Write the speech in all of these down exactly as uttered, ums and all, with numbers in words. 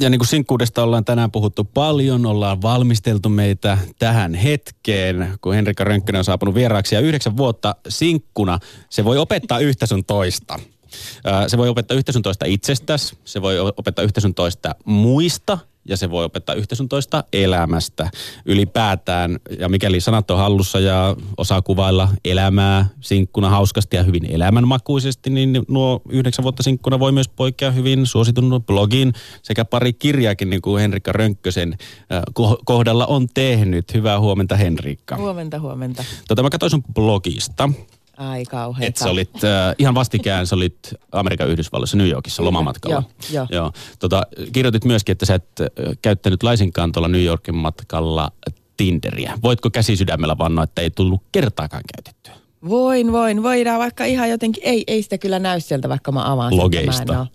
Ja niin kuin sinkkuudesta ollaan tänään puhuttu paljon, ollaan valmisteltu meitä tähän hetkeen, kun Henriikka Rönkkönen on saapunut vieraaksi. Ja yhdeksän vuotta sinkkuna se voi opettaa yhtä sun toista. Se voi opettaa yhtä sun toista itsestäsi, se voi opettaa yhtä sun toista muista ja se voi opettaa yhtä sun toista elämästä ylipäätään. Ja mikäli sanat on hallussa ja osaa kuvailla elämää sinkkuna hauskasti ja hyvin elämänmakuisesti, niin nuo yhdeksän vuotta sinkkuna voi myös poikea hyvin suositun blogin sekä pari kirjaakin, niin kuin Henriikka Rönkkösen kohdalla on tehnyt. Hyvää huomenta, Henriikka. Huomenta, huomenta. Tota, mä katsoin sun blogista. Ai kauheeta. Et sä olit, äh, ihan vastikään sä olit Amerikan Yhdysvalloissa, New Yorkissa lomamatkalla. Joo, jo. Joo. Tota, kirjoitit myöskin, että sä et äh, käyttänyt laisinkaan tuolla New Yorkin matkalla Tinderiä. Voitko käsi sydämellä vannoa, että ei tullut kertaakaan käytettyä? Voin, voin, voidaan vaikka ihan jotenkin. Ei, ei sitä kyllä näy sieltä, vaikka mä avaan blogeista.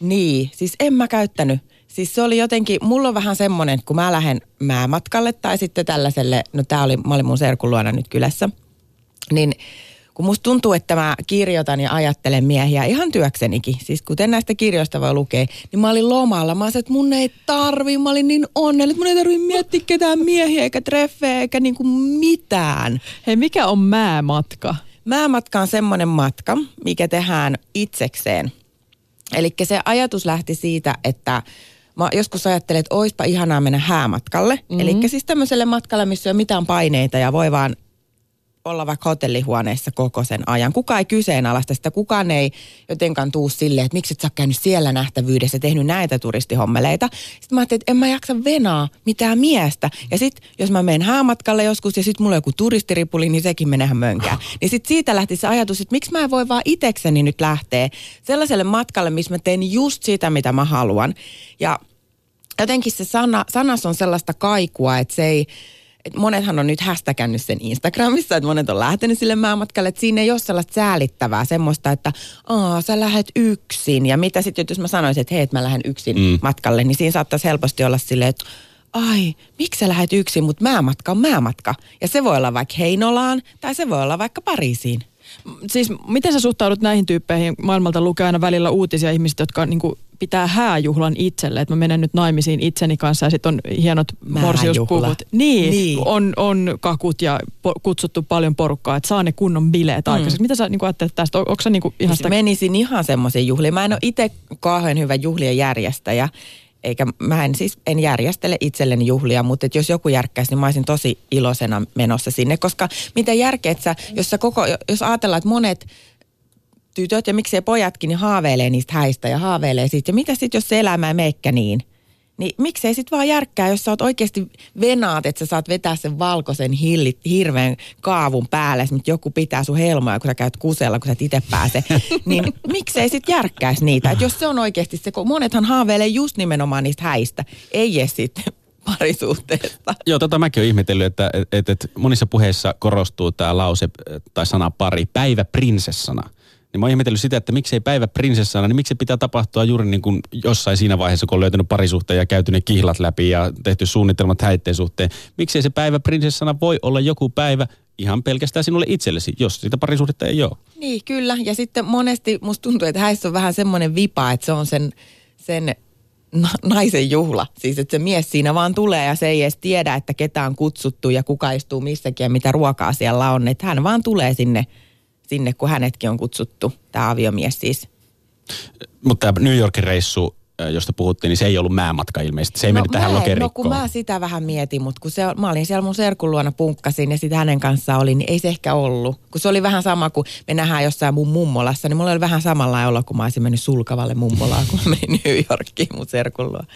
Niin, siis en mä käyttänyt. Siis se oli jotenkin, mulla on vähän semmoinen, kun mä lähden mä matkalle tai sitten tällaiselle, no tää oli, mä olin mun serkun luona nyt kylässä, niin kun musta tuntuu, että mä kirjoitan ja ajattelen miehiä ihan työksenikin, siis kuten näistä kirjoista voi lukea, niin mä olin lomalla. Mä sanoin, että mun ei tarvi, mä olin niin onnellinen, mun ei tarvi miettiä ketään miehiä eikä treffejä eikä niinku mitään. Hei, mikä on määmatka? Määmatka on semmoinen matka, mikä tehdään itsekseen. Eli se ajatus lähti siitä, että mä joskus ajattelin, että oispa ihanaa mennä häämatkalle. Mm-hmm. Eli siis tämmöiselle matkalle, missä ei ole mitään paineita ja voi vaan olla vaikka hotellihuoneessa koko sen ajan. Kukaan ei kyseenalaista sitä, kukaan ei jotenkaan tuu silleen, että miksi et sä oot käynyt siellä nähtävyydessä, tehnyt näitä turistihommeleita. Sitten mä ajattelin, että en mä jaksa venaa mitään miestä. Ja sit jos mä menen häämatkalle joskus ja sit mulla on joku turistiripuli, niin sekin menehän mönkään. Niin sit siitä lähti se ajatus, että miksi mä en voi vaan itsekseni nyt lähteä sellaiselle matkalle, missä mä teen just sitä, mitä mä haluan. Ja jotenkin se sana, sanassa on sellaista kaikua, että se ei... Et monethan on nyt hästäkännyt sen Instagramissa, että monet on lähtenyt sille määmatkalle, että siinä ei ole sellaista säälittävää semmoista, että aah, sä lähet yksin. Ja mitä sitten, jos mä sanoisin, että hei, että mä lähden yksin mm. matkalle, niin siinä saattaisi helposti olla silleen, että ai, miksi sä lähet yksin, mutta määmatka on määmatka. Ja se voi olla vaikka Heinolaan tai se voi olla vaikka Pariisiin. Siis miten sä suhtaudut näihin tyyppeihin? Maailmalta lukee aina välillä uutisia ihmisistä, jotka niinku pitää hääjuhlan itselle, että mä menen nyt naimisiin itseni kanssa ja sit on hienot morsiuspuvut. Niin, niin. On, on kakut ja po- kutsuttu paljon porukkaa, että saa ne kunnon bileet mm. aikaiseksi. Mitä sä niinku ajattelet tästä? O- onko sä niinku ihan sitä... Menisin ihan semmoisiin juhliin. Mä en ole itse kauhean hyvä juhlien järjestäjä, eikä mä en siis en järjestele itselleni juhlia, mutta jos joku järkkäisi, niin mä olisin tosi iloisena menossa sinne, koska mitä järkeä, että sä, jos, sä koko, jos ajatellaan, että monet tytöt ja miksei pojatkin, niin haaveilee niistä häistä ja haaveilee siitä. Ja mitä sitten, jos se elämä ei meikkä niin? Niin miksei sitten vaan järkkää, jos sä oot oikeasti venaat, että sä saat vetää sen valkoisen hillit, hirveän kaavun päälle, mutta joku pitää sun helmoja, kun sä käyt kusella, kun sä et itse pääse. Niin miksei sitten järkkäisi niitä? Että jos se on oikeasti se, kun monethan haaveilee just nimenomaan niistä häistä, ei edes sitten parisuhteesta. Joo, tota mäkin olen ihmetellyt, että et, et monissa puheissa korostuu tämä lause tai sana pari päiväprinsessana. Niin mä oon ihmetellyt sitä, että miksei päivä prinsessana, niin miksi pitää tapahtua juuri niin kuin jossain siinä vaiheessa, kun on löytynyt parisuhteen ja käyty ne kihlat läpi ja tehty suunnitelmat häitteen suhteen. Miksei se päivä prinsessana voi olla joku päivä ihan pelkästään sinulle itsellesi, jos sitä parisuhdetta ei ole. Niin, kyllä. Ja sitten monesti musta tuntuu, että häissä on vähän semmoinen vipa, että se on sen... sen naisen juhla. Siis että se mies siinä vaan tulee ja se ei edes tiedä, että ketä on kutsuttu ja kuka istuu missäkin ja mitä ruokaa siellä on. Että hän vaan tulee sinne, sinne kun hänetkin on kutsuttu, tämä aviomies siis. Mutta tämä New Yorkin reissu, josta puhuttiin, niin se ei ollut määmatka ilmeisesti. Se ei no, mennyt tähän lokerikkoon. No kun mä sitä vähän mietin, mutta kun se, mä olin siellä mun serkun luona punkkasin ja sitten hänen kanssaan oli, niin ei se ehkä ollut. Kun se oli vähän sama kuin me nähdään jossain mun mummolassa, niin mulla oli vähän samalla olo, kun mä olisin mennyt sulkavalle mummolaan, kun mä menin New Yorkiin mun serkun luona.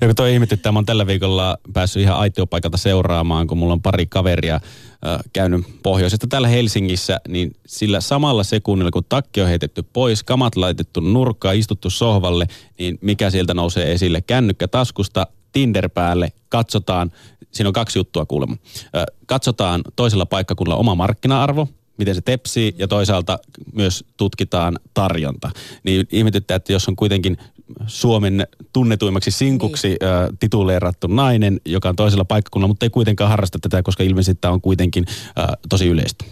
Ja kun toi ihmetyttää, mä oon tällä viikolla päässyt ihan aitiopaikalta seuraamaan, kun mulla on pari kaveria äh, käynyt pohjoisesta täällä Helsingissä, niin sillä samalla sekunnilla, kun takki on heitetty pois, kamat laitettu nurkkaan, istuttu sohvalle, niin mikä sieltä nousee esille? Kännykkä taskusta, Tinder päälle, katsotaan, siinä on kaksi juttua kuulemma. Katsotaan toisella paikkakunnalla oma markkina-arvo, miten se tepsii, ja toisaalta myös tutkitaan tarjonta. Niin ihmetyttää, että jos on kuitenkin Suomen tunnetuimmaksi sinkuksi niin tituleerattu nainen, joka on toisella paikkakunnalla, mutta ei kuitenkaan harrasta tätä, koska ilmeisesti tämä on kuitenkin äh, tosi yleistä.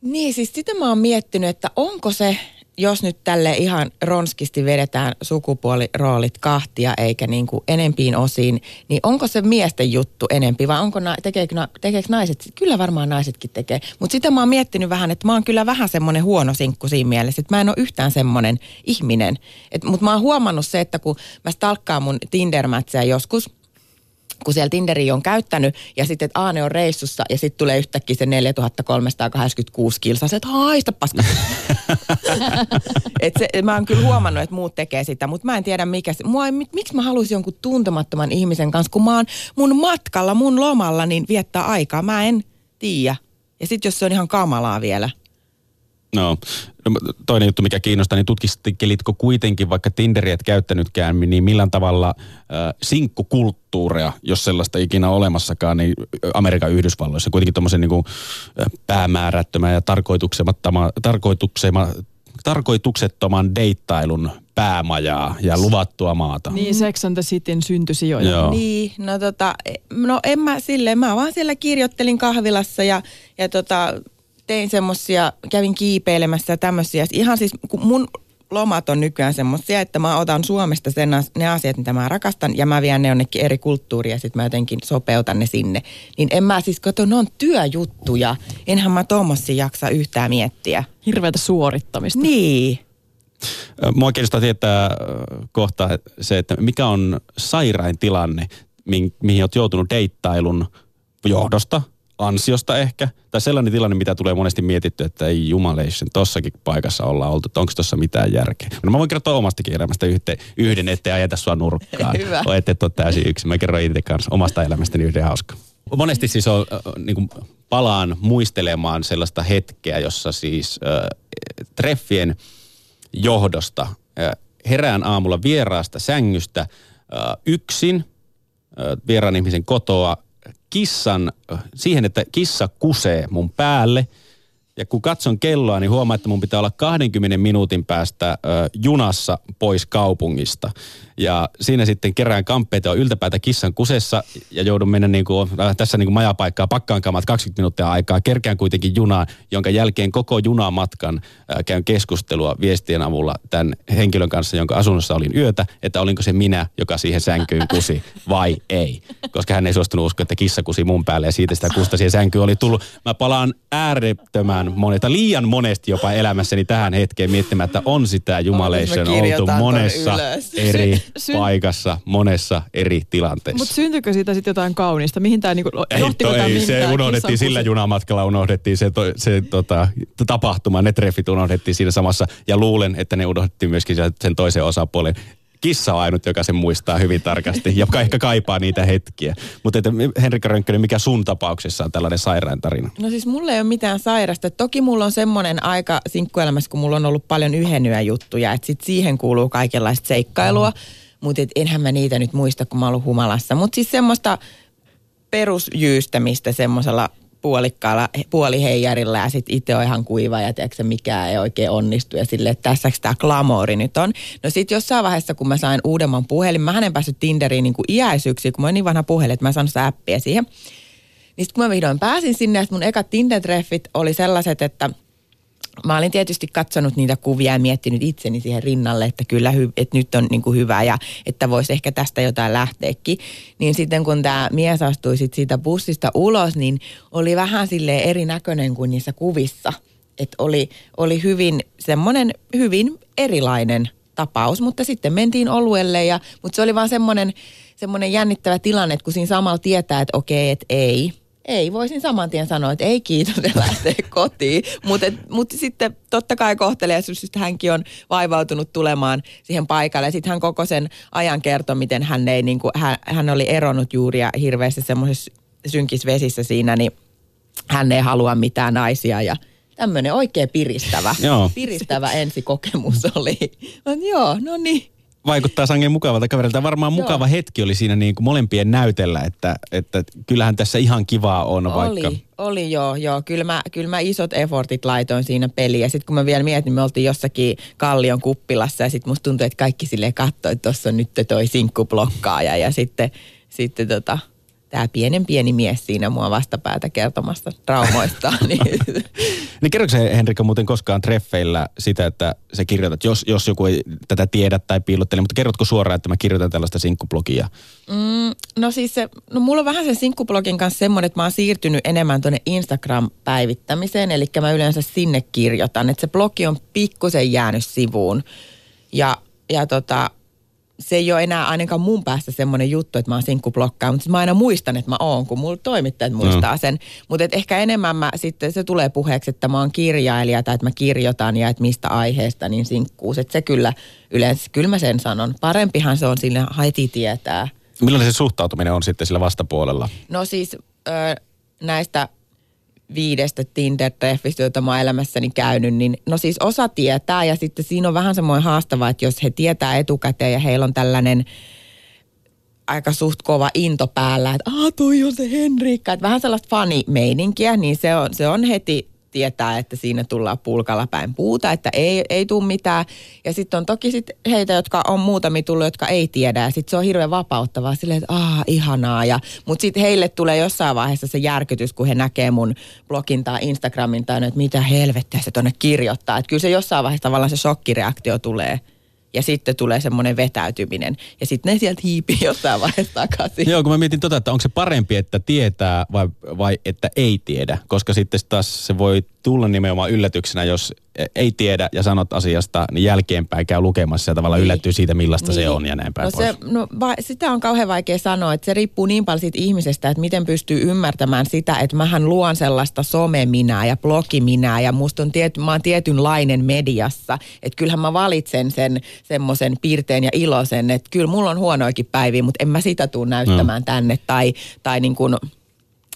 Niin, siis sitä mä oon miettinyt, että onko se... jos nyt tälle ihan ronskisti vedetään sukupuoliroolit kahtia eikä niin kuin enempiin osiin, niin onko se miesten juttu enempi vai onko na- tekeekö, na- tekeekö naiset? Kyllä varmaan naisetkin tekee, mutta sitä mä oon miettinyt vähän, että mä oon kyllä vähän semmoinen huono sinkku siinä mielessä, että mä en ole yhtään semmoinen ihminen. Mutta mä oon huomannut se, että kun mä stalkkaan mun Tinder-mätsejä joskus, kun siellä Tinderiä on käyttänyt ja sitten, että aane on reissussa ja sitten tulee yhtäkkiä se neljätuhatta kolmesataakahdeksankymmentäkuusi kilsaa. Se, että haista paska. Et se, mä oon kyllä huomannut, että muut tekee sitä, mutta mä en tiedä mikä se. Mua ei, miksi mä haluaisin jonkun tuntemattoman ihmisen kanssa, kun mä oon mun matkalla, mun lomalla, niin viettää aikaa. Mä en tiedä. Ja sitten jos se on ihan kamalaa vielä. No, toinen juttu, mikä kiinnostaa, niin tutkiskelitko kuitenkin, vaikka Tinderiä et käyttänytkään, niin millään tavalla äh, sinkkukulttuuria, jos sellaista ikinä olemassakaan, niin Amerikan Yhdysvalloissa kuitenkin tommoisen niin kuin päämäärättömän ja tarkoituksettoman deittailun päämajaa ja luvattua maata. Niin, Sex on the Cityn syntysijoilla. Niin, no tota, no en mä silleen, mä vaan siellä kirjoittelin kahvilassa ja, ja tota... tein semmosia, kävin kiipeilemässä ja tämmösiä. Ihan siis, kun mun lomat on nykyään semmosia, että mä otan Suomesta sen, ne asiat, mitä mä rakastan, ja mä vien ne jonnekin eri kulttuuria, ja sit mä jotenkin sopeutan ne sinne. Niin en mä siis, kato, ne on työjuttuja. Enhän mä tommosia jaksa yhtään miettiä. Hirveätä suorittamista. Niin. Mua kiinnostaa tietää kohta se, että mikä on sairain tilanne, mihin oot joutunut deittailun johdosta, ansiosta ehkä, tai sellainen tilanne, mitä tulee monesti mietitty, että ei jumaleisen, tossakin paikassa ollaan oltu, että onko tuossa mitään järkeä. No mä voin kertoa omastakin elämästä yhteen, yhden, ettei ajeta sua nurkkaan. Hyvä. O, ettei ole täysin yksin. Mä kerron itse kanssa omasta elämästäni yhden hauskan. Monesti siis on, niin kuin palaan muistelemaan sellaista hetkeä, jossa siis äh, treffien johdosta äh, herään aamulla vieraasta sängystä äh, yksin, äh, vieraan ihmisen kotoa, kissan, siihen, että kissa kusee mun päälle. Ja kun katson kelloa, niin huomaan, että mun pitää olla kahdenkymmenen minuutin päästä ö, junassa pois kaupungista. Ja siinä sitten kerään kamppeita on yltäpäätä kissan kusessa ja joudun mennä niin kuin, äh, tässä niin kuin majapaikkaa, pakkaan kamat kaksikymmentä minuuttia aikaa. Kerkään kuitenkin junaan, jonka jälkeen koko junamatkan ö, käyn keskustelua viestien avulla tämän henkilön kanssa, jonka asunnossa olin yötä, että olinko se minä, joka siihen sänkyyn kusi vai ei. Koska hän ei suostunut uskoa, että kissa kusi mun päälle ja siitä sitä kusta siihen sänkyyn oli tullut. Mä palaan äärettömään monesta, liian monesti jopa elämässäni tähän hetkeen miettimättä on sitä jumaleisen oltu monessa eri Syn... paikassa, monessa eri tilanteessa. Mutta syntyykö siitä sitten jotain kaunista? Mihin tämä niinku, johtiko tämä mihin? Se unohdettiin sillä junamatkalla, unohdettiin se, to, se tota, tapahtuma, ne treffit unohdettiin siinä samassa ja luulen, että ne unohdettiin myöskin sen toisen osapuolen. Kissa on ainut, joka sen muistaa hyvin tarkasti ja ehkä kaipaa niitä hetkiä. Mutta Henriikka Rönkkönen, mikä sun tapauksessa on tällainen sairaan tarina? No siis mulla ei ole mitään sairasta. Toki mulla on semmoinen aika sinkkuelämässä, kun mulla on ollut paljon yhenyä juttuja, että sit siihen kuuluu kaikenlaista seikkailua. Mutta enhän mä niitä nyt muista, kun mä oon ollut humalassa. Mutta siis semmoista perusjyystämistä semmoisella puolikkaalla, puoliheijarilla ja sitten itse on ihan kuiva ja tiedätkö mikään ei oikein onnistu ja silleen, että tässäks tämä glamouri nyt on. No sitten jossain vaiheessa, kun mä sain uudemman puhelin, mä en päässyt Tinderiin niin kuin iäisyyksiin, kun mä olin niin vanha puhelin, että mä en saanut sitä appia siihen. Niin sitten kun mä vihdoin pääsin sinne, että mun ekat Tinder-treffit oli sellaiset, että mä olin tietysti katsonut niitä kuvia ja miettinyt itseni siihen rinnalle, että kyllä, että nyt on niin kuin hyvä ja että voisi ehkä tästä jotain lähteekin. Niin sitten kun tämä mies astui sit siitä bussista ulos, niin oli vähän silleen erinäköinen kuin niissä kuvissa. Että oli, oli hyvin semmoinen hyvin erilainen tapaus, mutta sitten mentiin oluelle ja, mutta se oli vaan semmoinen, semmoinen jännittävä tilanne, että kun siinä samalla tietää, että okei, että ei. Ei, voisin saman tien sanoa, että ei kiitos ja lähtee kotiin, mutta mut sitten totta kai kohteliaisuudesta hänkin on vaivautunut tulemaan siihen paikalle. Sitten hän koko sen ajan kertoi, miten hän, ei, niin kuin, hän, hän oli eronnut juuri ja hirveästi semmoisessa synkissä vesissä siinä, niin hän ei halua mitään naisia ja tämmöinen oikein piristävä, piristävä ensikokemus oli. No, joo, no niin. Vaikuttaa sangen mukavalta kaverilta. Varmaan joo. Mukava hetki oli siinä niin kuin molempien näytellä, että, että kyllähän tässä ihan kivaa on oli, vaikka. Oli, joo, joo. Kyllä mä, kyllä mä isot effortit laitoin siinä peliin. Ja sitten kun mä vielä mietin, me oltiin jossakin Kallion kuppilassa ja sitten musta tuntui, että kaikki silleen kattoi, että tossa on nyt toi sinkkublokkaa ja sitten, sitten tota... Tämä pienen pieni mies siinä mua vastapäätä kertomassa traumoistaan. Niin Niin kerroksä Henriikka muuten koskaan treffeillä sitä, että sä kirjoitat, jos, jos joku ei tätä tiedä tai piilottele, mutta kerrotko suoraan, että mä kirjoitan tällaista sinkkublogia? Mm, no siis se, no mulla on vähän sen sinkkublogin kanssa semmoinen, että mä oon siirtynyt enemmän tuonne Instagram-päivittämiseen, eli mä yleensä sinne kirjoitan, että se blogi on pikkusen jäänyt sivuun ja, ja tota... Se ei ole enää ainakaan mun päässä semmoinen juttu, että mä oon sinkkublokkaa, mutta mä aina muistan, että mä oon, kun mulla toimittajat muistaa sen. Mutta ehkä enemmän mä sitten, se tulee puheeksi, että mä oon kirjailija tai että mä kirjoitan ja että mistä aiheesta, niin sinkkuus. Että se kyllä yleensä, kyllä mä sen sanon. Parempihan se on sillä haiti tietää. Millainen se suhtautuminen on sitten sillä vastapuolella? No siis ö, näistä viidestä Tinder-treffistä, joita mä oon elämässäni käynyt, niin no siis osa tietää ja sitten siinä on vähän semmoinen haastava, että jos he tietää etukäteen ja heillä on tällainen aika suht kova into päällä, että aah toi on se Henriikka, että vähän sellaista funny-meininkiä, niin se on, se on heti tietää, että siinä tullaan pulkalla päin puuta, että ei, ei tule mitään. Ja sitten on toki sit heitä, jotka on muutamia tullut, jotka ei tiedä. Ja sitten se on hirveän vapauttavaa silleen, että aah, ihanaa. Ja, mutta sitten heille tulee jossain vaiheessa se järkytys, kun he näkee mun blogin tai Instagramin tai että mitä helvettiä se tonne kirjoittaa. Että kyllä se jossain vaiheessa tavallaan se shokkireaktio tulee. Ja sitten tulee semmoinen vetäytyminen. Ja sitten ne sieltä hiipii jossain vaiheessa takaisin. Joo, kun mä mietin tota, että onko se parempi, että tietää vai, vai että ei tiedä. Koska sitten taas se voi tulla nimenomaan yllätyksenä, jos ei tiedä ja sanot asiasta, niin jälkeenpäin käy lukemassa ja tavallaan niin yllättyy siitä, millaista niin se on ja näin päin no pois. Se, no va, sitä on kauhean vaikea sanoa, että se riippuu niin paljon siitä ihmisestä, että miten pystyy ymmärtämään sitä, että mähän luon sellaista some-minää ja blogi-minää ja musta on tiety, mä oon tietynlainen mediassa. Että kyllähän mä valitsen sen semmoisen piirteen ja iloisen, että kyllä mulla on huonoikin päiviä, mutta en mä sitä tuu näyttämään no. tänne tai, tai niin kuin...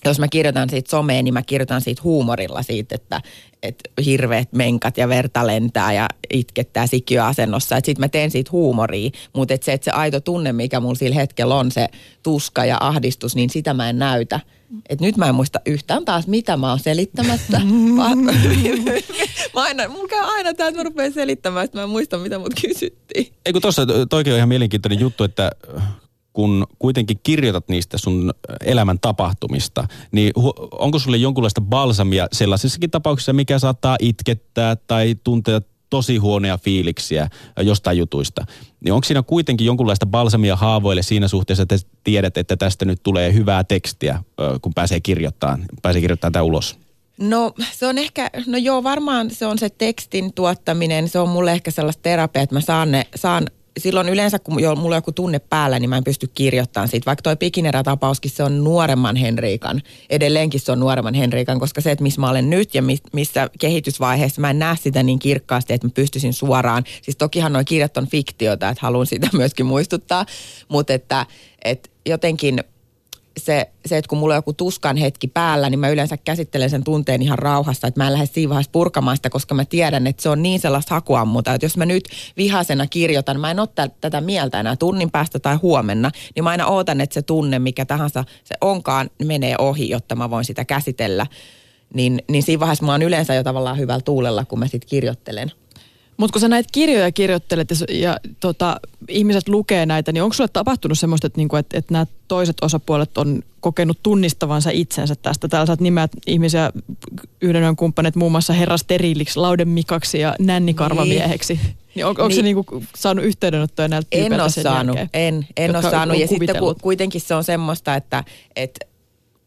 Jos mä kirjoitan siitä someen, niin mä kirjoitan siitä huumorilla siitä, että, että hirveät menkat ja verta lentää ja itkettää sikiöasennossa. Että sit mä teen siitä huumoria, mutta et se, että se aito tunne, mikä mulla sillä hetkellä on, se tuska ja ahdistus, niin sitä mä en näytä. Et nyt mä en muista yhtään taas, mitä mä oon selittämässä. Mä, mä aina, mulla käy aina tää, että mä rupean selittämään, että mä en muista, mitä mut kysyttiin. Ei kun tossa, toikin on ihan mielenkiintoinen juttu, että... kun kuitenkin kirjoitat niistä sun elämän tapahtumista, niin onko sulle jonkunlaista balsamia sellaisissakin tapauksissa, mikä saattaa itkettää tai tuntea tosi huonoja fiiliksiä jostain jutuista? Niin onko siinä kuitenkin jonkunlaista balsamia haavoille siinä suhteessa, että tiedät, että tästä nyt tulee hyvää tekstiä, kun pääsee kirjoittamaan, pääsee kirjoittamaan tämä ulos? No se on ehkä, no joo varmaan se on se tekstin tuottaminen, se on mulle ehkä sellaista terapiaa, että mä saan ne, saan silloin yleensä, kun mulla on joku tunne päällä, niin mä en pysty kirjoittamaan siitä. Vaikka toi Bikinirajatapauskin, se on nuoremman Henriikan. Edelleenkin se on nuoremman Henriikan, koska se, että missä mä olen nyt ja missä kehitysvaiheessa, mä en näe sitä niin kirkkaasti, että mä pystyisin suoraan. Siis tokihan nuo kirjat on fiktiota, että haluan sitä myöskin muistuttaa. Mutta että, että jotenkin... Se, se, että kun mulla on joku tuskan hetki päällä, niin mä yleensä käsittelen sen tunteen ihan rauhassa, että mä en lähde siinä vaiheessa purkamaan sitä, koska mä tiedän, että se on niin sellaista hakuammuuta, että jos mä nyt vihasena kirjoitan, mä en ole t- tätä mieltä enää tunnin päästä tai huomenna, niin mä aina ootan, että se tunne, mikä tahansa se onkaan, menee ohi, jotta mä voin sitä käsitellä. Niin, niin siinä vaiheessa mä oon yleensä jo tavallaan hyvällä tuulella, kun mä sit kirjoittelen. Mutta kun sä näitä kirjoja kirjoittelet ja, ja tota, ihmiset lukee näitä, niin onko sulle tapahtunut semmoista, että niinku, et, et nämä toiset osapuolet on kokenut tunnistavansa itsensä tästä? Täällä saat nimeät ihmisiä, yhden kumppaneet muun muassa herra Steriliksi, Lauden Mikaksi ja nännikarvamieheksi. Niin. Niin on, onko niin. se niinku saanut yhteydenottoja näiltä tyypeiltä? En ole saanut, en, en ole saanut. Ja sitten kuitenkin se on semmoista, että... että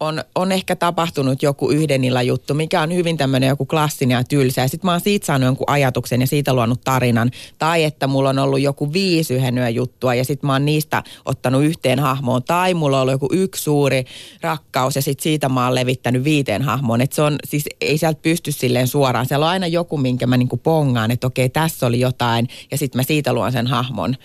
On, on ehkä tapahtunut joku yhden illan juttu, mikä on hyvin tämmöinen joku klassinen ja tylsä. Ja sit mä oon siitä saanut jonkun ajatuksen ja siitä luonut tarinan. Tai että mulla on ollut joku viisi yhden juttua ja sit mä oon niistä ottanut yhteen hahmoon. Tai mulla on ollut joku yksi suuri rakkaus ja sit siitä mä oon levittänyt viiteen hahmoon. Et se on, siis ei sieltä pysty silleen suoraan. Siellä on aina joku, minkä mä niinku pongaan, että okei tässä oli jotain ja sit mä siitä luon sen hahmon.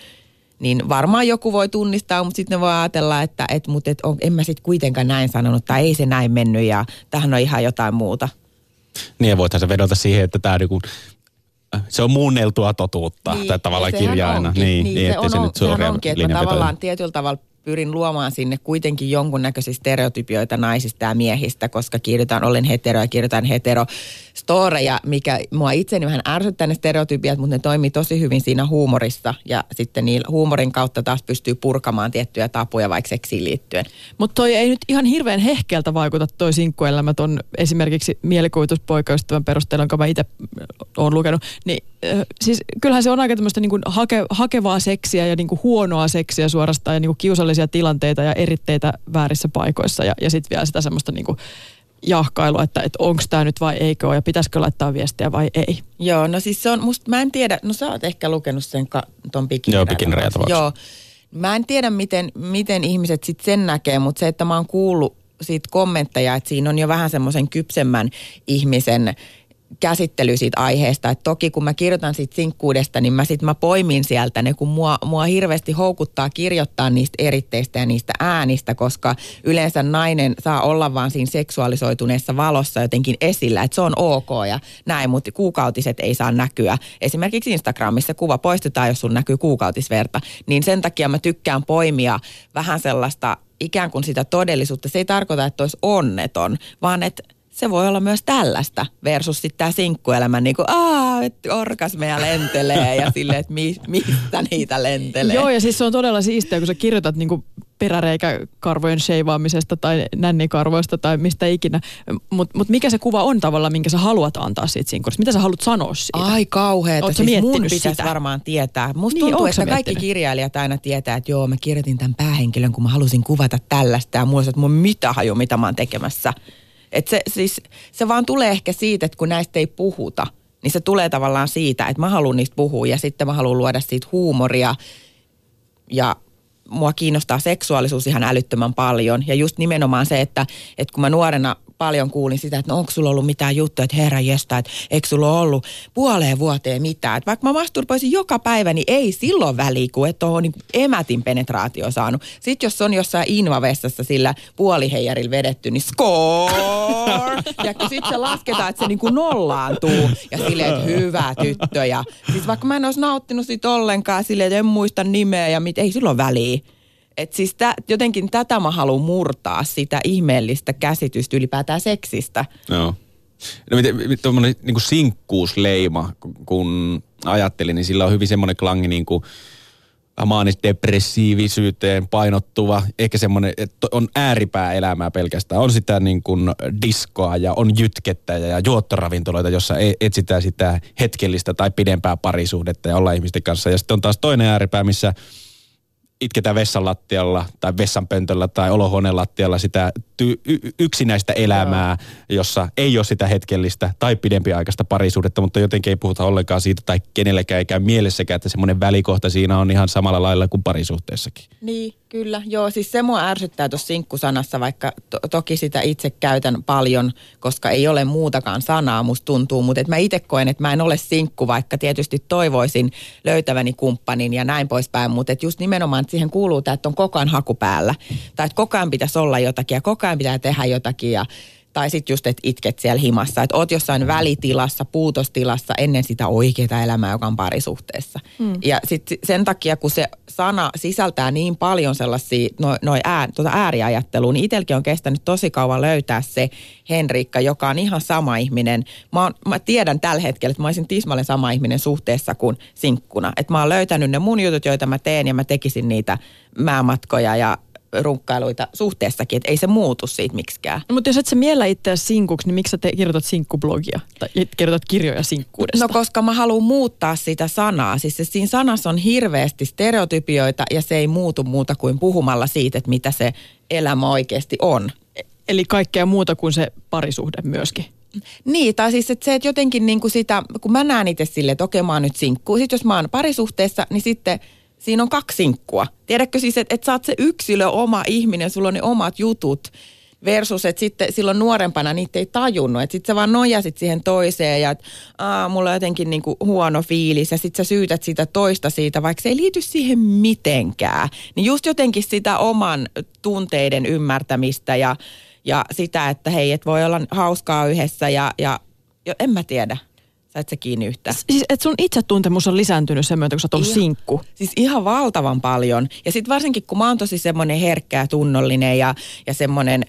Niin varmaan joku voi tunnistaa, mutta sitten ne voi ajatella, että et, mut et, on, en mä sitten kuitenkaan näin sanonut tai ei se näin mennyt ja tämähän on ihan jotain muuta. Niin ja voithan se vedota siihen, että tämä niinku, se on muunneltua totuutta, niin, tai tavallaan kirjaina. Niin, niin, niin, se, on, se, nyt se on onkin, että tavallaan tietyllä tavalla pyrin luomaan sinne kuitenkin jonkunnäköisiä stereotypioita naisista ja miehistä, koska kirjoitan olen hetero ja kirjoitan hetero storeja, mikä mua itseni vähän ärsyttää ne stereotypiat, mutta ne toimii tosi hyvin siinä huumorissa ja sitten niillä huumorin kautta taas pystyy purkamaan tiettyjä tapuja vaikka seksiin liittyen. Mutta toi ei nyt ihan hirveän hehkeältä vaikuta toi sinkkuelämä ton esimerkiksi mielikuvituspoikaystävän perusteella, jonka mä itse oon lukenut, niin siis kyllähän se on aika tämmöistä niinku hake, hakevaa seksiä ja niinku huonoa seksiä suorastaan ja niinku kiusallisia tilanteita ja eritteitä väärissä paikoissa ja, ja sitten vielä sitä semmoista niinku jahkailua, että et onko tämä nyt vai eikö ole ja pitäisikö laittaa viestiä vai ei. Joo, no siis se on, musta mä en tiedä, no sä oot ehkä lukenut sen ka, ton Bikinirajatapauksen. Joo, Joo, mä en tiedä miten, miten ihmiset sitten sen näkee, mutta se, että mä oon kuullut siitä kommentteja, että siinä on jo vähän semmoisen kypsemmän ihmisen käsittely siitä aiheesta, että toki kun mä kirjoitan siitä sinkkuudesta, niin mä sit mä poimin sieltä ne, kun mua, mua hirveästi houkuttaa kirjoittaa niistä eritteistä ja niistä äänistä, koska yleensä nainen saa olla vaan siinä seksuaalisoituneessa valossa jotenkin esillä, että se on ok ja näin, mutta kuukautiset ei saa näkyä. Esimerkiksi Instagramissa kuva poistetaan, jos sun näkyy kuukautisverta, niin sen takia mä tykkään poimia vähän sellaista ikään kuin sitä todellisuutta. Se ei tarkoita, että olisi onneton, vaan että se voi olla myös tällaista versus sitten tämä sinkkuelämä, niin kuin aah, että orgasmeja lentelee ja silleen, että mi, mistä niitä lentelee. Joo, ja siis se on todella siistiä, kun sä kirjoitat niin kuin peräreikäkarvojen sheivaamisesta tai nännikarvoista tai mistä ikinä. Mutta mut mikä se kuva on tavallaan, minkä sä haluat antaa siitä sinkurista? Mitä sä haluat sanoa siitä? Ai kauheeta. Ootko siis mun pitäisi sitä varmaan tietää. Musta niin, tuntuu, että kaikki kirjailijat aina tietää, että joo, mä kirjoitin tämän päähenkilön, kun mä halusin kuvata tällaista ja mulla on, että mun mitä haju, mitä mä oon tekemässä. Että se, siis, se vaan tulee ehkä siitä, että kun näistä ei puhuta, niin se tulee tavallaan siitä, että mä haluan niistä puhua ja sitten mä haluan luoda siitä huumoria ja mua kiinnostaa seksuaalisuus ihan älyttömän paljon. Ja just nimenomaan se, että, että kun mä nuorena paljon kuulin sitä, että no onko sulla ollut mitään juttuja, että herra jesta, että eikö sulla ollut puoleen vuoteen mitään. Että vaikka mä masturboisin joka päivä, niin ei silloin väliä, kun et ole niin emätin penetraatio saanut. Sitten jos on jossain invavessassa sillä puoliheijarilla vedetty, niin score! Ja sitten se lasketaan, että se niin kuin nollaantuu. Ja silleen, että hyvä tyttö. Ja siis vaikka mä en olisi nauttinut siitä ollenkaan, silleen, että en muista nimeä ja mit, ei silloin väliä. Että siis tä, jotenkin tätä mä haluan murtaa, sitä ihmeellistä käsitystä ylipäätään seksistä. Joo. No miten tuommoinen niin kuin sinkkuusleima, kun ajattelin, niin sillä on hyvin semmoinen klangi niin kuin maanisdepressiivisyyteen painottuva, ehkä semmoinen, että on ääripää elämää pelkästään. On sitä niin kuin diskoa ja on jytkettä ja juottoravintoloita, jossa etsitään sitä hetkellistä tai pidempää parisuhdetta ja ollaan ihmisten kanssa. Ja sitten on taas toinen ääripää, missä itketään vessan lattialla tai vessanpöntöllä tai olohuoneen lattialla sitä ty- y- yksinäistä elämää, jossa ei ole sitä hetkellistä tai pidempiaikaista parisuudetta, mutta jotenkin ei puhuta ollenkaan siitä tai kenellekään ei käy mielessäkään, että semmoinen välikohta siinä on ihan samalla lailla kuin parisuhteessakin. Niin, kyllä. Joo, siis se mua ärsyttää tuossa sinkkusanassa, vaikka to- toki sitä itse käytän paljon, koska ei ole muutakaan sanaa, musta tuntuu, mutta et mä itse koen, että mä en ole sinkku, vaikka tietysti toivoisin löytäväni kumppanin ja näin poispäin, mutta et just nimenomaan että siihen kuuluu tämä, että on koko ajan haku päällä. Tai että koko ajan pitäisi olla jotakin ja koko ajan pitää tehdä jotakin. Ja, tai sitten just, että itket siellä himassa. Että oot jossain välitilassa, puutostilassa ennen sitä oikeaa elämää, joka on parisuhteessa. Hmm. Ja sitten sen takia, kun se sana sisältää niin paljon sellaisia no, noi ää, tuota ääriajattelua, niin itselläkin on kestänyt tosi kauan löytää se Henriikka, joka on ihan sama ihminen. Mä, on, mä tiedän tällä hetkellä, että mä olisin tismalleen sama ihminen suhteessa kuin sinkkuna. Että mä oon löytänyt ne mun jutut, joita mä teen ja mä tekisin niitä määmatkoja ja runkkailuita suhteessakin, että ei se muutu siitä miksikään. No, mutta jos et sä miellä itseäsi sinkuksi, niin miksi sä te kirjoitat sinkkublogia tai kirjoitat kirjoja sinkkuudesta? No koska mä haluan muuttaa sitä sanaa. Siis se, siinä sanassa on hirveästi stereotypioita ja se ei muutu muuta kuin puhumalla siitä, että mitä se elämä oikeasti on. Eli kaikkea muuta kuin se parisuhde myöskin. Niin, tai siis että se, että jotenkin niin kuin sitä, kun mä näen itse silleen, että okei mä oon nyt sinkku. Sitten jos mä oon parisuhteessa, niin sitten siinä on kaksi sinkkua. Tiedätkö siis, että et sä oot se yksilö, oma ihminen, sulla on ne omat jutut versus, että sitten silloin nuorempana niitä ei tajunnut. Että sit sä vaan nojasit siihen toiseen ja että mulla on jotenkin niinku huono fiilis ja sit sä syytät sitä toista siitä, vaikka se ei liity siihen mitenkään. Niin just jotenkin sitä oman tunteiden ymmärtämistä ja, ja sitä, että hei, et voi olla hauskaa yhdessä ja, ja jo, en mä tiedä. Sait sä kiinni yhtään? Siis et sun itsetuntemus on lisääntynyt sen myötä, kun sä oot ollut ihan, sinkku. Siis ihan valtavan paljon. Ja sit varsinkin, kun mä oon tosi semmonen herkkä ja tunnollinen ja, ja semmonen,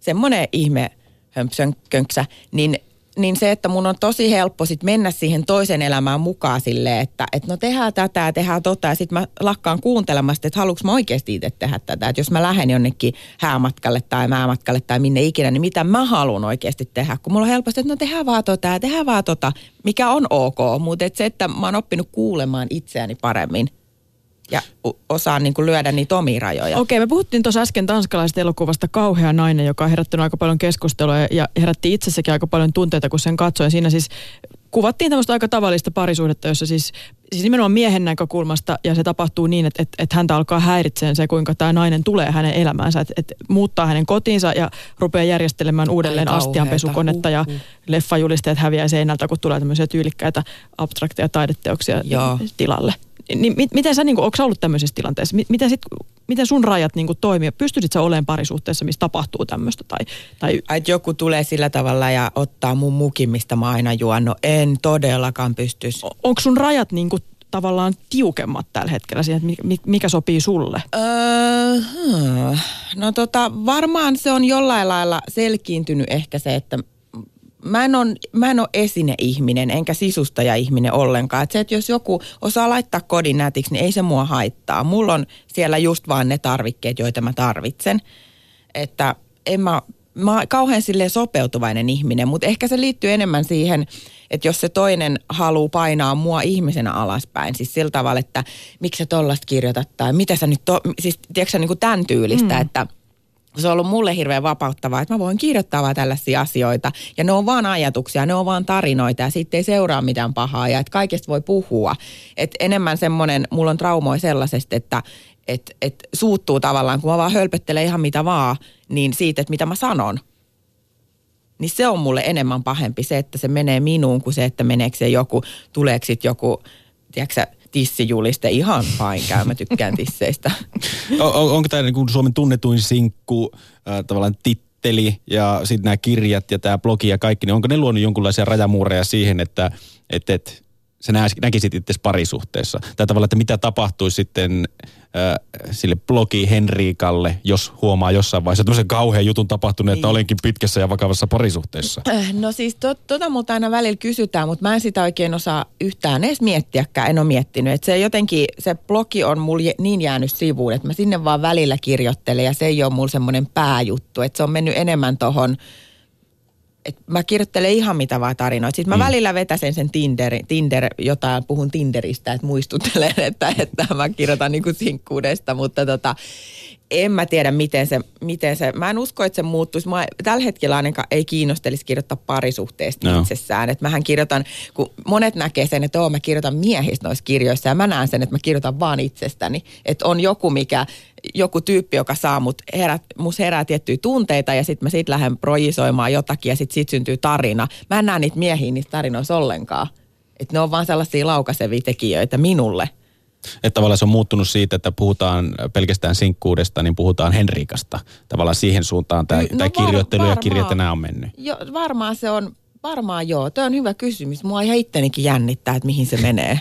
semmonen ihme hömpsönkönksä, niin, niin se, että mun on tosi helppo sit mennä siihen toisen elämään mukaan silleen, että et no tehdään tätä, tehdään tota. Ja sit mä lakkaan kuuntelemasta, että haluanko mä oikeasti itse tehdä tätä. Että jos mä lähden jonnekin häämatkalle tai määmatkalle tai minne ikinä, niin mitä mä haluan oikeasti tehdä. Kun mulla on helposti, että no tehdään vaan tota ja tehdään vaan tota, mikä on ok. Mutta et se, että mä oon oppinut kuulemaan itseäni paremmin. Ja osaan niin kuin lyödä niitä omia rajoja. Okei, me puhuttiin tuossa äsken tanskalaisesta elokuvasta Kauhea nainen, joka on herättänyt aika paljon keskustelua ja herätti itsessäkin aika paljon tunteita, kun sen katsoin. Siinä siis kuvattiin tämmöistä aika tavallista parisuhdetta, jossa siis, siis nimenomaan miehen näkökulmasta, ja se tapahtuu niin, että, että, että häntä alkaa häiritseen se, kuinka tämä nainen tulee hänen elämäänsä, että, että muuttaa hänen kotiinsa ja rupeaa järjestelemään uudelleen astianpesukonetta ja leffajulisteet häviää seinältä, kun tulee tämmöisiä tyylikkäitä abstrakteja taideteoksia Joo. tilalle. Niin miten sä, niin kuin, ootko sä ollut tämmöisessä tilanteessa? Miten, sit, miten sun rajat niin kuin toimii? Pystyisit sä olemaan parisuhteessa, missä tapahtuu tämmöistä? Tai, tai... Ai, että joku tulee sillä tavalla ja ottaa mun mukin, mistä mä aina juon. No en todellakaan pystyisi. Onko sun rajat niin kuin, tavallaan tiukemmat tällä hetkellä siihen, mikä sopii sulle? Öö, hmm. No tota, varmaan se on jollain lailla selkiintynyt ehkä se, että Mä en, on, mä en ole esineihminen, enkä sisustaja-ihminen ollenkaan. Et se, että jos joku osaa laittaa kodin nätiksi, niin ei se mua haittaa. Mulla on siellä just vaan ne tarvikkeet, joita mä tarvitsen. Että en mä, mä oon kauhean silleen sopeutuvainen ihminen, mutta ehkä se liittyy enemmän siihen, että jos se toinen haluaa painaa mua ihmisenä alaspäin. Siis sillä tavalla, että miksi sä tollasta kirjoitat tai mitä sä nyt, to, siis tiedätkö sä niin kuin tämän tyylistä, mm. että se on ollut mulle hirveän vapauttavaa, että mä voin kirjoittaa vaan tällaisia asioita. Ja ne on vaan ajatuksia, ne on vaan tarinoita ja siitä ei seuraa mitään pahaa ja että kaikesta voi puhua. Että enemmän semmoinen, mulla on traumoi sellaisesta, että et, et suuttuu tavallaan, kun mä vaan hölpöttelen ihan mitä vaan, niin siitä, että mitä mä sanon. Niin se on mulle enemmän pahempi se, että se menee minuun, kuin se, että meneekö se joku, tuleeko sit joku, tiedätkö sä, tissijuliste ihan fine käy, mä tykkään tisseistä. on, on, onko tämä niinku Suomen tunnetuin sinkku, äh, tavallaan titteli ja sitten nämä kirjat ja tämä blogi ja kaikki, niin onko ne luonut jonkinlaisia rajamuureja siihen, että et, et, sä nä, näkisit itse parisuhteessa? Tai tavallaan, että mitä tapahtuisi sitten äh, sille blogi Henriikalle, jos huomaa jossain vaiheessa tämmöisen kauhean jutun tapahtuneen, että olenkin pitkässä ja vakavassa parisuhteessa? No siis tot, tota multa aina välillä kysytään, mutta mä en sitä oikein osaa yhtään edes miettiäkään, en ole miettinyt. Että se jotenkin, se blogi on mulla niin jäänyt sivuun, että mä sinne vaan välillä kirjoittelen ja se ei ole mulla semmoinen pääjuttu. Että se on mennyt enemmän tohon. Et mä kirjoittelen ihan mitä vaan tarinoita. Sitten mä mm. välillä vetäsen sen Tinder, Tinder, jotain puhun Tinderistä, että muistuttelen, että, että mä kirjoitan niinku sinkkuudesta, mutta tota, en mä tiedä miten se, miten se, mä en usko, että se muuttuisi. Mä tällä hetkellä ainakaan ei kiinnostelisi kirjoittaa parisuhteesta no. itsessään. Että mähän kirjoitan, kun monet näkee sen, että oo mä kirjoitan miehistä noissa kirjoissa ja mä näen sen, että mä kirjoitan vaan itsestäni. Että on joku mikä, joku tyyppi, joka saa mut, herät, mut herää tiettyjä tunteita ja sit mä sit lähden projisoimaan jotakin ja sit sit syntyy tarina. Mä en näe niitä miehiä niissä tarinoissa ollenkaan. Että ne on vaan sellaisia laukaisevia tekijöitä minulle. Että tavallaan se on muuttunut siitä, että puhutaan pelkästään sinkkuudesta, niin puhutaan Henriikasta. Tavallaan siihen suuntaan tämä no var, kirjoittelu varmaa. Ja kirjat enää on mennyt. Jo, varmaan se on, varmaan joo. Tuo on hyvä kysymys. Mua ihan ittenikin jännittää, että mihin se menee.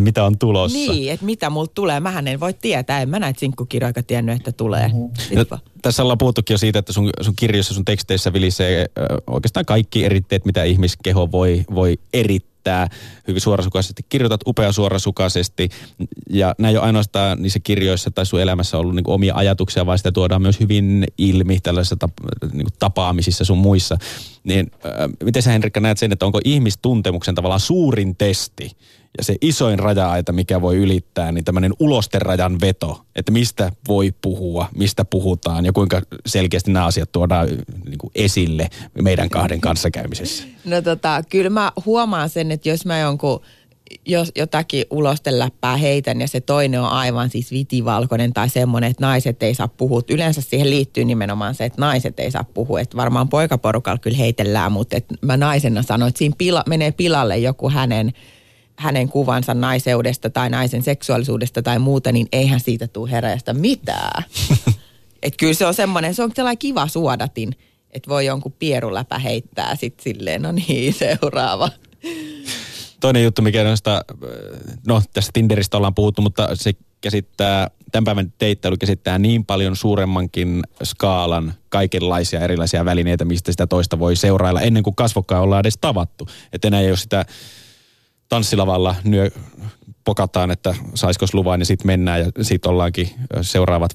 Mitä on tulossa. Niin, että mitä multa tulee. Mähän en voi tietää. En mä näitä sinkkukirjoja tiennyt, että tulee. Mm-hmm. No, tässä ollaan puhuttukin jo siitä, että sun, sun kirjoissa, sun teksteissä vilisee äh, oikeastaan kaikki eritteet, mitä ihmiskeho voi, voi erittää. Tää hyvin suorasukaisesti, kirjoitat upea suorasukaisesti ja nämä ei ole ainoastaan niissä kirjoissa tai sun elämässä ollut niinku omia ajatuksia, vaan sitä tuodaan myös hyvin ilmi tällaisissa tap- niinku tapaamisissa sun muissa. Niin, äh, miten sä Henriikka näet sen, että onko ihmistuntemuksen tavallaan suurin testi ja se isoin raja-aita, mikä voi ylittää, niin tämmöinen ulosterajan veto, että mistä voi puhua, mistä puhutaan ja kuinka selkeästi nämä asiat tuodaan niinku esille meidän kahden kanssakäymisessä? No tota, kyllä mä huomaan sen, että jos mä jonkun, jos jotakin ulosteläppää heitän ja se toinen on aivan siis vitivalkoinen tai semmoinen, että naiset ei saa puhua. Yleensä siihen liittyy nimenomaan se, että naiset ei saa puhua. Että varmaan poikaporukalla kyllä heitellään, mutta et mä naisena sanoin, että siinä pila, menee pilalle joku hänen, hänen kuvansa naiseudesta tai naisen seksuaalisuudesta tai muuta, niin eihän siitä tule heräjästä mitään. Että kyllä se on semmoinen, se on sellainen kiva suodatin, että voi jonkun pieruläpä heittää sitten silleen, no niin, seuraava. toinen juttu, mikä noista, no tästä Tinderistä ollaan puhuttu, mutta se käsittää, tämän päivän deittailu käsittää niin paljon suuremmankin skaalan kaikenlaisia erilaisia välineitä, mistä sitä toista voi seurailla ennen kuin kasvokkain ollaan edes tavattu. Että enää ei ole sitä tanssilavalla nyö, pokataan, että saisiko luvan ja sitten mennään ja sitten ollaankin seuraavat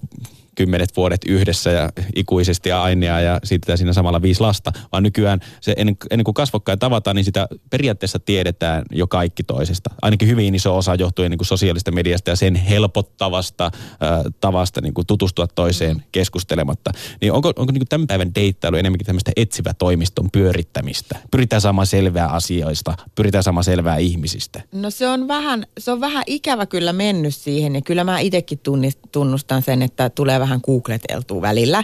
kymmenet vuodet yhdessä ja ikuisesti ja aineaa ja siitä siinä samalla viisi lasta. Vaan nykyään se ennen, ennen kuin kasvokkain tavataan, niin sitä periaatteessa tiedetään jo kaikki toisesta. Ainakin hyvin iso osa johtuu niin kuin sosiaalista mediasta ja sen helpottavasta äh, tavasta niin kuin tutustua toiseen keskustelematta. Niin onko, onko niin kuin tämän päivän deittailu enemmänkin tämmöistä etsivä toimiston pyörittämistä? Pyritään saamaan selvää asioista, pyritään saamaan selvää ihmisistä. No se on vähän, se on vähän ikävä kyllä mennyt siihen ja kyllä mä itsekin tunnist, tunnustan sen, että tulee vähän vähän googleteltuu välillä,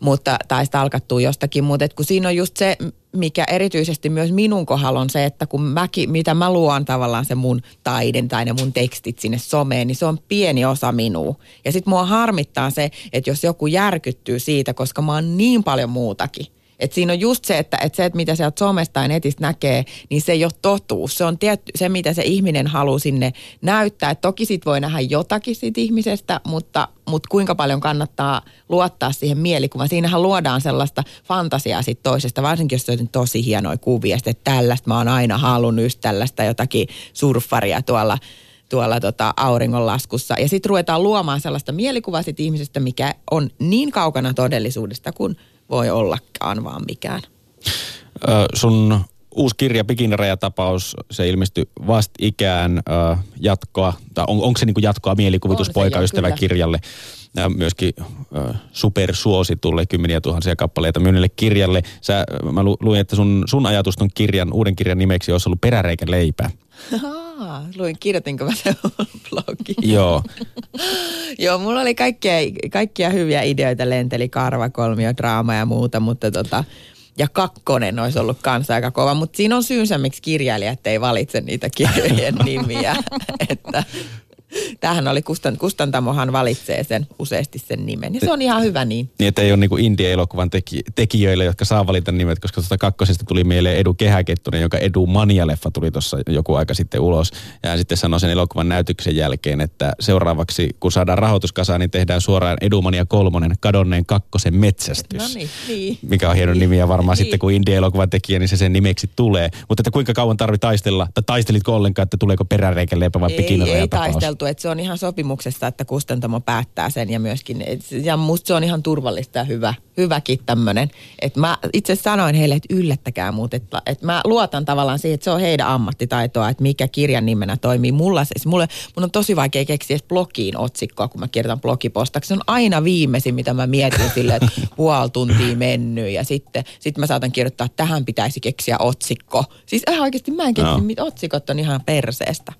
mutta taista alkattuu jostakin, mutta kun siinä on just se, mikä erityisesti myös minun kohdalla on se, että kun mäkin, mitä mä luon tavallaan se mun taiden tai ne mun tekstit sinne someen, niin se on pieni osa minua. Ja sit mua harmittaa se, että jos joku järkyttyy siitä, koska mä oon niin paljon muutakin. Että siinä on just se, että, että se, että mitä sieltä somesta ja netistä näkee, niin se ei ole totuus. Se on tietty, se, mitä se ihminen haluaa sinne näyttää. Et toki sit voi nähdä jotakin siitä ihmisestä, mutta, mutta kuinka paljon kannattaa luottaa siihen mielikuvaan. Siinähän luodaan sellaista fantasiaa sit toisesta, varsinkin jos se on tosi hienoja kuvia. Sitten, että tällaista mä oon aina halunnut, just tällaista jotakin surffaria tuolla, tuolla tota auringonlaskussa. Ja sitten ruvetaan luomaan sellaista mielikuvaa sit ihmisestä, mikä on niin kaukana todellisuudesta kuin voi ollakaan vaan mikään. Ö, sun uusi kirja Bikinirajatapaus, se ilmestyi vastikään ö, jatkoa, tai on, onko se niin kuin jatkoa Mielikuvituspoikaystävä kirjalle? Ja myöskin ö, supersuositulle kymmeniä tuhansia kappaleita myynnille kirjalle. Sä, mä lu, luin, että sun, sun ajatus ton kirjan, uuden kirjan nimeksi olisi ollut Peräreikä leipä. Aa, luin, kirjoitinko mä sen blogiin? Joo. Joo, mulla oli kaikkea, kaikkia hyviä ideoita, lenteli karva, kolmio, draama ja muuta, mutta tota, ja kakkonen olisi ollut kanssa aika kova, mutta siinä on syynsä, miksi kirjailijat ei valitse niitä kirjojen nimiä, että tämähän oli, kustant, kustantamohan valitsee sen useasti sen nimen, ja se on ihan hyvä niin. Niin, että ei ole niinku indie-elokuvan teki, tekijöille, jotka saa valita nimet, koska tuosta kakkosesta tuli mieleen Edu Kehäkettunen, jonka Edu Mania-leffa tuli tuossa joku aika sitten ulos. Ja hän sitten sanoi sen elokuvan näytöksen jälkeen, että seuraavaksi, kun saadaan rahoituskasaan, niin tehdään suoraan Edu Mania kolmonen, kadonneen kakkosen metsästys. No niin, niin. Mikä on hieno niin, nimi, ja varmaan niin. Sitten kun indie-elokuvan tekijä, niin se sen nimeksi tulee. Mutta että kuinka kauan tarvii taistella, tai taistelitko ollenkaan, että tuleeko Peräreikäleipä vai Bikinirajatapaus? Että se on ihan sopimuksessa, että kustantamo päättää sen ja myöskin, ja musta se on ihan turvallista ja hyvä, hyväkin tämmönen. Että mä itse sanoin heille, että yllättäkää muut, että, että mä luotan tavallaan siihen, että se on heidän ammattitaitoa, että mikä kirjan nimenä toimii. Mulla siis, mulle, mun on tosi vaikea keksiä blogiin otsikkoa, kun mä kirjoitan blogipostaksi. Se on aina viimeisin, mitä mä mietin silleen, että puoli tuntia mennyt ja sitten sit mä saatan kirjoittaa, että tähän pitäisi keksiä otsikko. Siis ihan oikeasti mä en keksi, no. Mit, otsikot on ihan perseestä.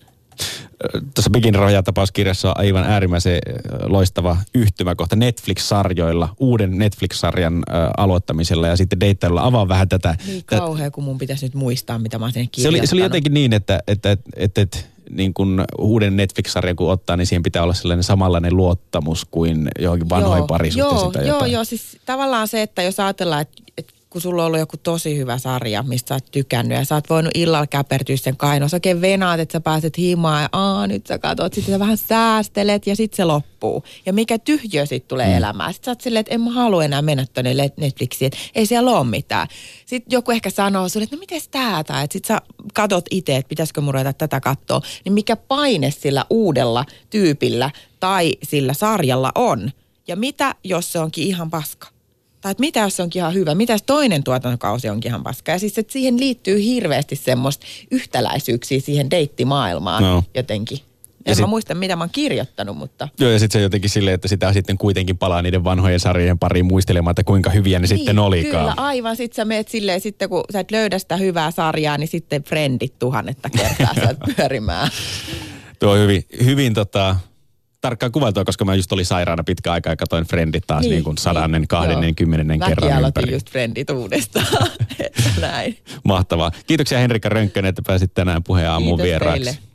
Tuossa Bikinirajatapauskirjassa on aivan äärimmäisen loistava yhtymäkohta Netflix-sarjoilla, uuden Netflix-sarjan ä, aloittamisella ja sitten deittailulla. Avaa vähän tätä. Niin kauhea, kun mun pitäisi nyt muistaa, mitä mä oon sinne kirjoittanut. Se oli, se oli jotenkin niin, että, että, että, että, että niin kun uuden Netflix-sarjan kun ottaa, niin siihen pitää olla sellainen samanlainen luottamus kuin johonkin vanhoin parisuhteisiin tai jotain. Joo, joo, siis tavallaan se, että jos ajatellaan, että, että kun sulla on ollut joku tosi hyvä sarja, mistä sä oot tykännyt ja sä oot voinut illalla käpertyä sen kainoa. Sä oikein venaat, että sä pääset himaan ja aah, nyt sä katot, sitten sä vähän säästelet ja sitten se loppuu. Ja mikä tyhjö sitten tulee mm. elämään. Sitten sä oot silleen, että en mä halua enää mennä tonne Netflixiin, että ei siellä ole mitään. Sitten joku ehkä sanoo sulle, että no mites tää tää, että sitten sä katot itse, että pitäisikö mun ruveta tätä katsoa. Niin mikä paine sillä uudella tyypillä tai sillä sarjalla on? Ja mitä, jos se onkin ihan paska? Tai että mitä jos se onkin ihan hyvä, mitä jos toinen tuotantokausi onkin ihan paska. Ja siis, että siihen liittyy hirveästi semmoista yhtäläisyyksiä siihen deittimaailmaan no. jotenkin. En ja mä sit, muista, mitä mä oon kirjoittanut, mutta... Joo, ja sitten se jotenkin silleen, että sitä sitten kuitenkin palaa niiden vanhojen sarjojen pariin muistelemaan, että kuinka hyviä ne niin, sitten olikaan. Kyllä, aivan. Sitten sä meet silleen, sitten kun sä et löydä sitä hyvää sarjaa, niin sitten Friendit tuhannetta kertaa sä oot pyörimään. Tuo on hyvin, hyvin tota... tarkkaan kuvailtua, koska mä just olin sairaana pitkä aikaa ja katsoin Friendit taas niin, niin kuin sadannen, niin, kahdennen, kymmenennen kerran ympäri. Mäkin aloitin just Friendit uudestaan. Näin. Mahtavaa. Kiitoksia Henriikka Rönkkönen, että pääsit tänään Puheen Aamuun vieraaksi. Kiitos teille.